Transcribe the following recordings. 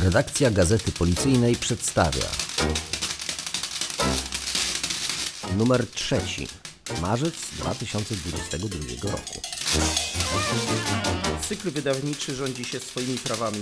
Redakcja Gazety Policyjnej przedstawia numer 3, marzec 2022 roku. Cykl wydawniczy rządzi się swoimi prawami.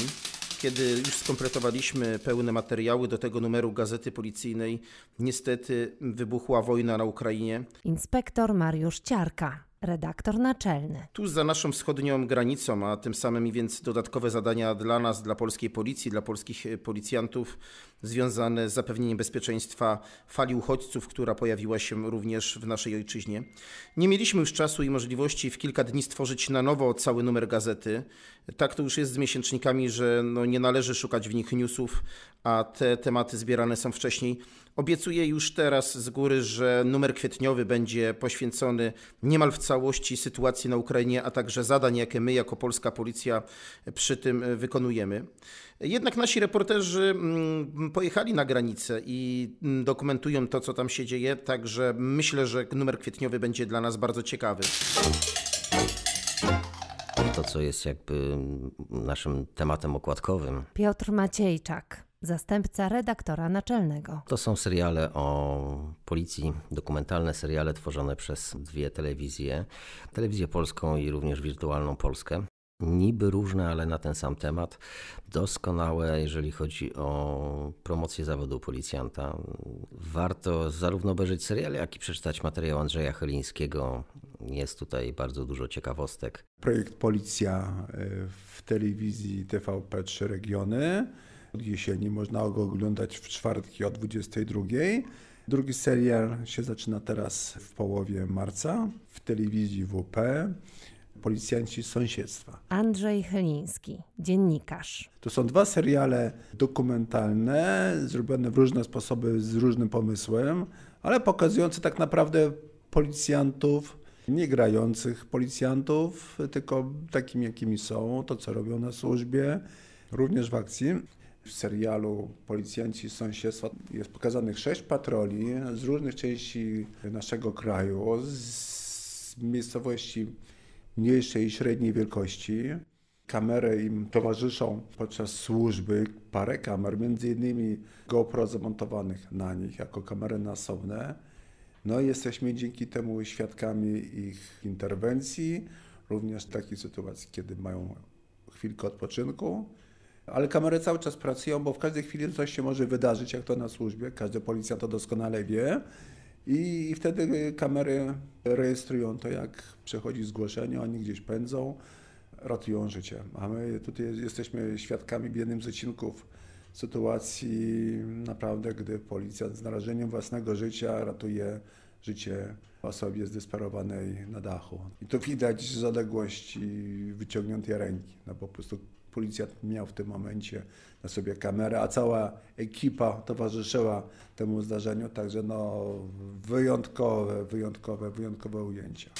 Kiedy już skompletowaliśmy pełne materiały do tego numeru Gazety Policyjnej, niestety wybuchła wojna na Ukrainie. Inspektor Mariusz Ciarka, redaktor naczelny. Tuż za naszą wschodnią granicą, a tym samym i więc dodatkowe zadania dla nas, dla polskiej policji, dla polskich policjantów związane z zapewnieniem bezpieczeństwa fali uchodźców, która pojawiła się również w naszej ojczyźnie. Nie mieliśmy już czasu i możliwości w kilka dni stworzyć na nowo cały numer gazety. Tak to już jest z miesięcznikami, że nie należy szukać w nich newsów, a te tematy zbierane są wcześniej. Obiecuję już teraz z góry, że numer kwietniowy będzie poświęcony niemal w całości sytuacji na Ukrainie, a także zadań, jakie my jako polska policja przy tym wykonujemy. Jednak nasi reporterzy pojechali na granicę i dokumentują to, co tam się dzieje, także myślę, że numer kwietniowy będzie dla nas bardzo ciekawy. To, co jest jakby naszym tematem okładkowym. Piotr Maciejczak, zastępca redaktora naczelnego. To są seriale o policji, dokumentalne seriale tworzone przez dwie telewizje, Telewizję Polską i również Wirtualną Polskę. Niby różne, ale na ten sam temat. Doskonałe, jeżeli chodzi o promocję zawodu policjanta. Warto zarówno obejrzeć seriale, jak i przeczytać materiał Andrzeja Helińskiego. Jest tutaj bardzo dużo ciekawostek. Projekt Policja w telewizji TVP Trzy Regiony. Od jesieni można go oglądać w czwartki o 22. Drugi serial się zaczyna teraz w połowie marca w telewizji WP. Policjanci z sąsiedztwa. Andrzej Heliński, dziennikarz. To są dwa seriale dokumentalne, zrobione w różne sposoby, z różnym pomysłem, ale pokazujące tak naprawdę policjantów, nie grających policjantów, tylko takimi, jakimi są, to co robią na służbie, również w akcji. W serialu Policjanci z sąsiedztwa jest pokazanych 6 patroli z różnych części naszego kraju, z miejscowości mniejszej i średniej wielkości. Kamery im towarzyszą podczas służby, parę kamer, m.in. GoPro zamontowanych na nich jako kamery nasobne. No i jesteśmy dzięki temu świadkami ich interwencji, również takich sytuacji, kiedy mają chwilkę odpoczynku. Ale kamery cały czas pracują, bo w każdej chwili coś się może wydarzyć, jak to na służbie. Każdy policjant to doskonale wie. I wtedy kamery rejestrują to, jak przechodzi zgłoszenie, oni gdzieś pędzą, ratują życie. A my tutaj jesteśmy świadkami w jednym z odcinków sytuacji naprawdę, gdy policjant z narażeniem własnego życia ratuje życie osobie zdesperowanej na dachu. I to widać z odległości wyciągniętej ręki, po prostu policjant miał w tym momencie na sobie kamerę, a cała ekipa towarzyszyła temu zdarzeniu, także wyjątkowe ujęcia.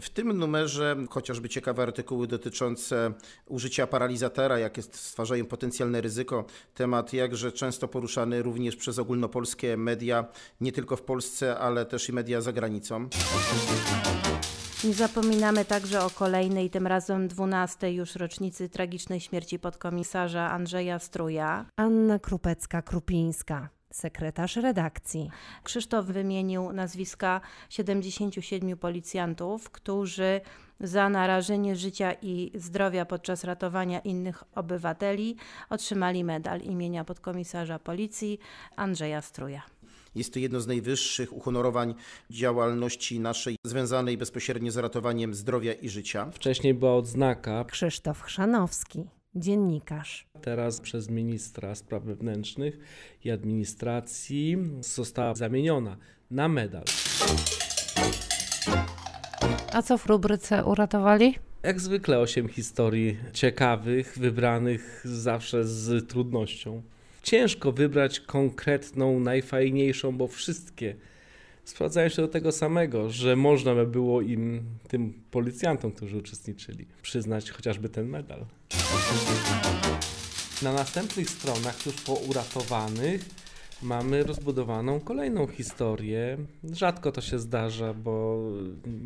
W tym numerze chociażby ciekawe artykuły dotyczące użycia paralizatora, jakie stwarzają potencjalne ryzyko. Temat jakże często poruszany również przez ogólnopolskie media, nie tylko w Polsce, ale też i media za granicą. Nie zapominamy także o kolejnej, tym razem 12. już rocznicy tragicznej śmierci podkomisarza Andrzeja Strója. Anna Krupecka-Krupińska, sekretarz redakcji. Krzysztof wymienił nazwiska 77 policjantów, którzy za narażenie życia i zdrowia podczas ratowania innych obywateli otrzymali medal imienia podkomisarza policji Andrzeja Strója. Jest to jedno z najwyższych uhonorowań działalności naszej związanej bezpośrednio z ratowaniem zdrowia i życia. Wcześniej była odznaka. Krzysztof Chrzanowski, dziennikarz. Teraz przez ministra spraw wewnętrznych i administracji została zamieniona na medal. A co w rubryce uratowali? Jak zwykle 8 historii ciekawych, wybranych zawsze z trudnością. Ciężko wybrać konkretną, najfajniejszą, bo wszystkie sprowadzają się do tego samego, że można by było im, tym policjantom, którzy uczestniczyli, przyznać chociażby ten medal. Na następnych stronach, już po uratowanych, mamy rozbudowaną kolejną historię. Rzadko to się zdarza, bo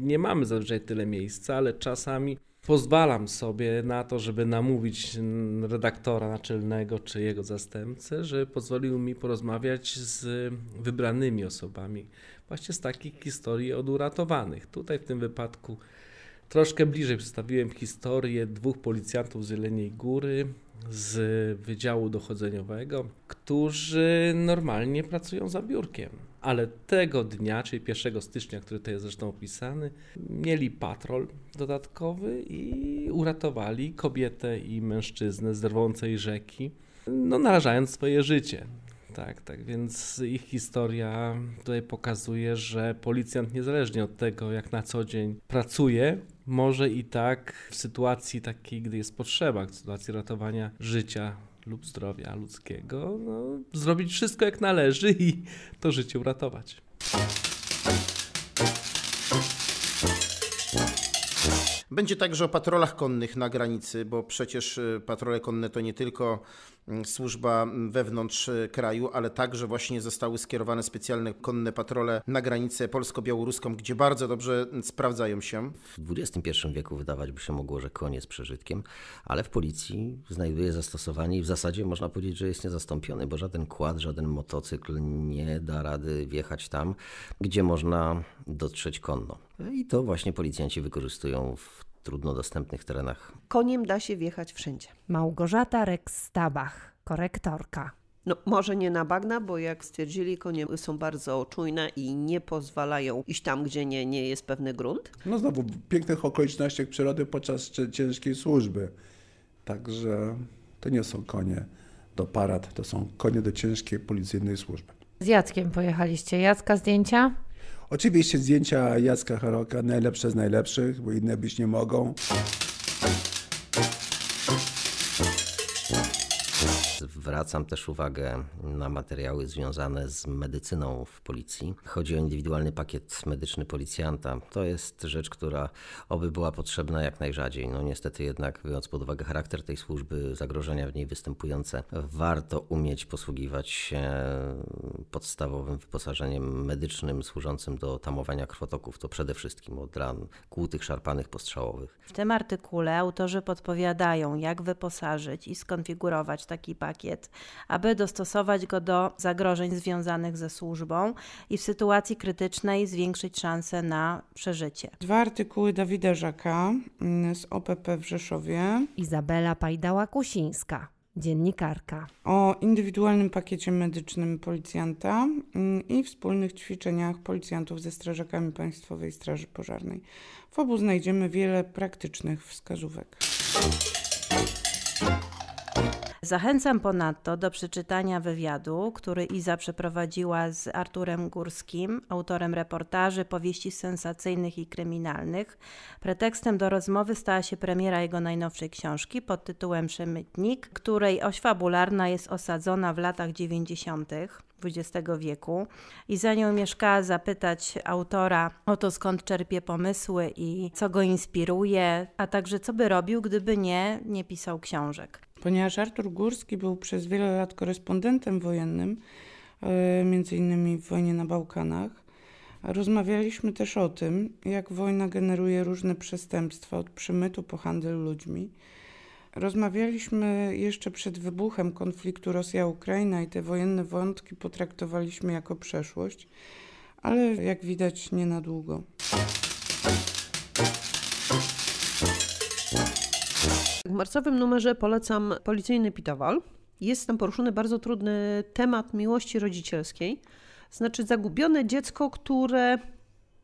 nie mamy zazwyczaj tyle miejsca, ale czasami pozwalam sobie na to, żeby namówić redaktora naczelnego czy jego zastępcę, że pozwolił mi porozmawiać z wybranymi osobami, właśnie z takich historii od uratowanych. Tutaj w tym wypadku troszkę bliżej przedstawiłem historię dwóch policjantów z Jeleniej Góry, z Wydziału Dochodzeniowego, którzy normalnie pracują za biurkiem. Ale tego dnia, czyli 1 stycznia, który tutaj jest zresztą opisany, mieli patrol dodatkowy i uratowali kobietę i mężczyznę z rwącej rzeki, narażając swoje życie. Tak, więc ich historia tutaj pokazuje, że policjant niezależnie od tego, jak na co dzień pracuje, może i tak w sytuacji takiej, gdy jest potrzeba, w sytuacji ratowania życia lub zdrowia ludzkiego, zrobić wszystko jak należy i to życie uratować. Będzie także o patrolach konnych na granicy, bo przecież patrole konne to nie tylko służba wewnątrz kraju, ale także właśnie zostały skierowane specjalne konne patrole na granicę polsko-białoruską, gdzie bardzo dobrze sprawdzają się. W XXI wieku wydawać by się mogło, że koń jest przeżytkiem, ale w policji znajduje zastosowanie i w zasadzie można powiedzieć, że jest niezastąpiony, bo żaden quad, żaden motocykl nie da rady wjechać tam, gdzie można dotrzeć konno. I to właśnie policjanci wykorzystują w trudno dostępnych terenach. Koniem da się wjechać wszędzie. Małgorzata Rex Stabach, korektorka. Może nie na bagna, bo jak stwierdzili, konie są bardzo czujne i nie pozwalają iść tam, gdzie nie jest pewny grunt. Znowu w pięknych okolicznościach przyrody podczas ciężkiej służby. Także to nie są konie do parad, to są konie do ciężkiej policyjnej służby. Z Jackiem pojechaliście. Jacka zdjęcia? Oczywiście zdjęcia Jacka Haroka, najlepsze z najlepszych, bo inne być nie mogą. Zwracam też uwagę na materiały związane z medycyną w policji. Chodzi o indywidualny pakiet medyczny policjanta. To jest rzecz, która oby była potrzebna jak najrzadziej. Niestety jednak, biorąc pod uwagę charakter tej służby, zagrożenia w niej występujące, warto umieć posługiwać się podstawowym wyposażeniem medycznym służącym do tamowania krwotoków. To przede wszystkim od ran kłutych, szarpanych, postrzałowych. W tym artykule autorzy podpowiadają, jak wyposażyć i skonfigurować taki pakiet, aby dostosować go do zagrożeń związanych ze służbą i w sytuacji krytycznej zwiększyć szanse na przeżycie. 2 artykuły Dawida Żaka z OPP w Rzeszowie. Izabela Pajdała-Kusińska, dziennikarka. O indywidualnym pakiecie medycznym policjanta i wspólnych ćwiczeniach policjantów ze strażakami Państwowej Straży Pożarnej. W obu znajdziemy wiele praktycznych wskazówek. Zachęcam ponadto do przeczytania wywiadu, który Iza przeprowadziła z Arturem Górskim, autorem reportaży, powieści sensacyjnych i kryminalnych. Pretekstem do rozmowy stała się premiera jego najnowszej książki pod tytułem Przemytnik, której oś fabularna jest osadzona w latach 90. XX wieku i za nią mieszkała zapytać autora o to, skąd czerpie pomysły i co go inspiruje, a także co by robił, gdyby nie pisał książek. Ponieważ Artur Górski był przez wiele lat korespondentem wojennym, m.in. w wojnie na Bałkanach, rozmawialiśmy też o tym, jak wojna generuje różne przestępstwa od przemytu po handel ludźmi. Rozmawialiśmy jeszcze przed wybuchem konfliktu Rosja-Ukraina i te wojenne wątki potraktowaliśmy jako przeszłość, ale jak widać nie na długo. W marcowym numerze polecam policyjny Pitawal. Jest tam poruszony bardzo trudny temat miłości rodzicielskiej. Znaczy zagubione dziecko, które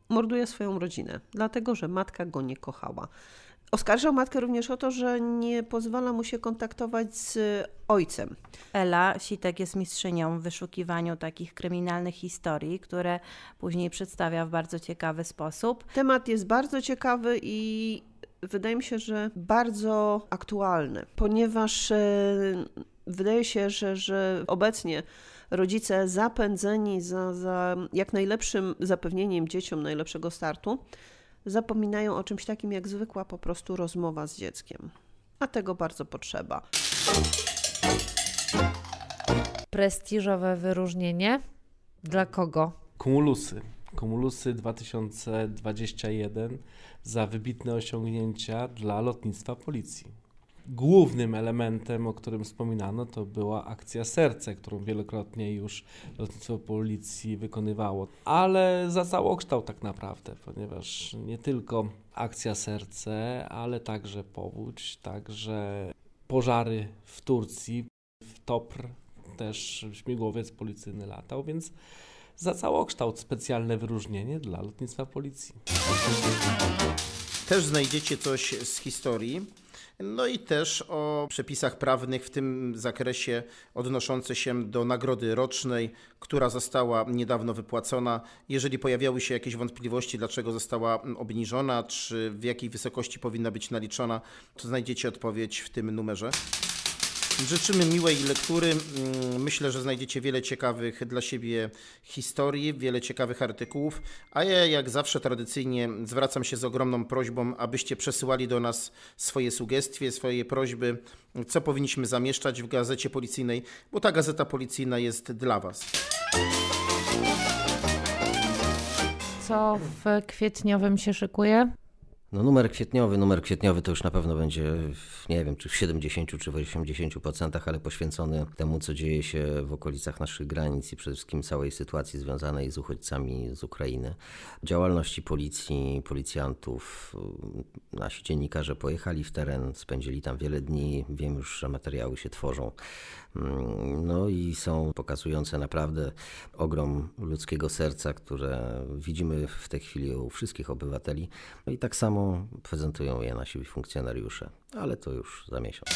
morduje swoją rodzinę, dlatego że matka go nie kochała. Oskarżał matkę również o to, że nie pozwala mu się kontaktować z ojcem. Ela Sitek jest mistrzynią w wyszukiwaniu takich kryminalnych historii, które później przedstawia w bardzo ciekawy sposób. Temat jest bardzo ciekawy i wydaje mi się, że bardzo aktualny, ponieważ wydaje się, że obecnie rodzice zapędzeni za jak najlepszym zapewnieniem dzieciom najlepszego startu zapominają o czymś takim jak zwykła po prostu rozmowa z dzieckiem. A tego bardzo potrzeba. Prestiżowe wyróżnienie? Dla kogo? Cumulusy. Cumulusy 2021 za wybitne osiągnięcia dla lotnictwa policji. Głównym elementem, o którym wspominano, to była akcja Serce, którą wielokrotnie już lotnictwo policji wykonywało, ale za całokształt tak naprawdę, ponieważ nie tylko akcja Serce, ale także powódź, także pożary w Turcji, w Topr też śmigłowiec policyjny latał, więc za całokształt specjalne wyróżnienie dla lotnictwa policji. Też znajdziecie coś z historii, no i też o przepisach prawnych w tym zakresie odnoszące się do nagrody rocznej, która została niedawno wypłacona. Jeżeli pojawiały się jakieś wątpliwości, dlaczego została obniżona, czy w jakiej wysokości powinna być naliczona, to znajdziecie odpowiedź w tym numerze. Życzymy miłej lektury. Myślę, że znajdziecie wiele ciekawych dla siebie historii, wiele ciekawych artykułów, a ja jak zawsze tradycyjnie zwracam się z ogromną prośbą, abyście przesyłali do nas swoje sugestie, swoje prośby, co powinniśmy zamieszczać w Gazecie Policyjnej, bo ta Gazeta Policyjna jest dla Was. Co w kwietniowym się szykuje? No numer kwietniowy to już na pewno będzie, nie wiem, czy w 70 czy w 80%, ale poświęcony temu, co dzieje się w okolicach naszych granic i przede wszystkim całej sytuacji związanej z uchodźcami z Ukrainy. Działalności policji, policjantów, nasi dziennikarze pojechali w teren, spędzili tam wiele dni, wiem już, że materiały się tworzą. No i są pokazujące naprawdę ogrom ludzkiego serca, które widzimy w tej chwili u wszystkich obywateli. No i tak samo prezentują je nasi funkcjonariusze, ale to już za miesiąc.